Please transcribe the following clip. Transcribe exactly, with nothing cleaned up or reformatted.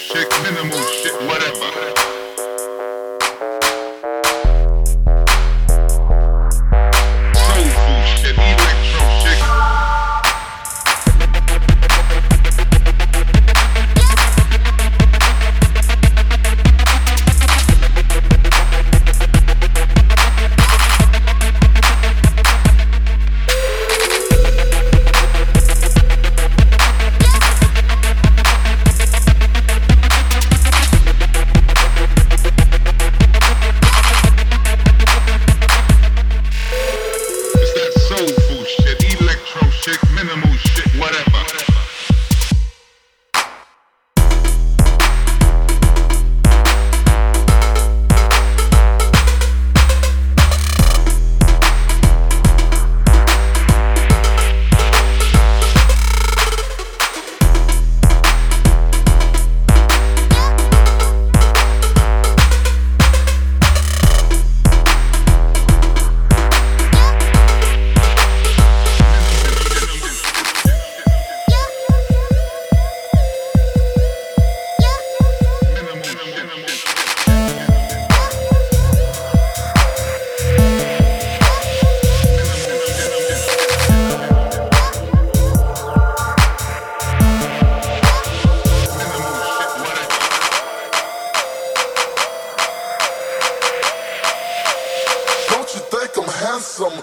shit, minimal shit, whatever. Some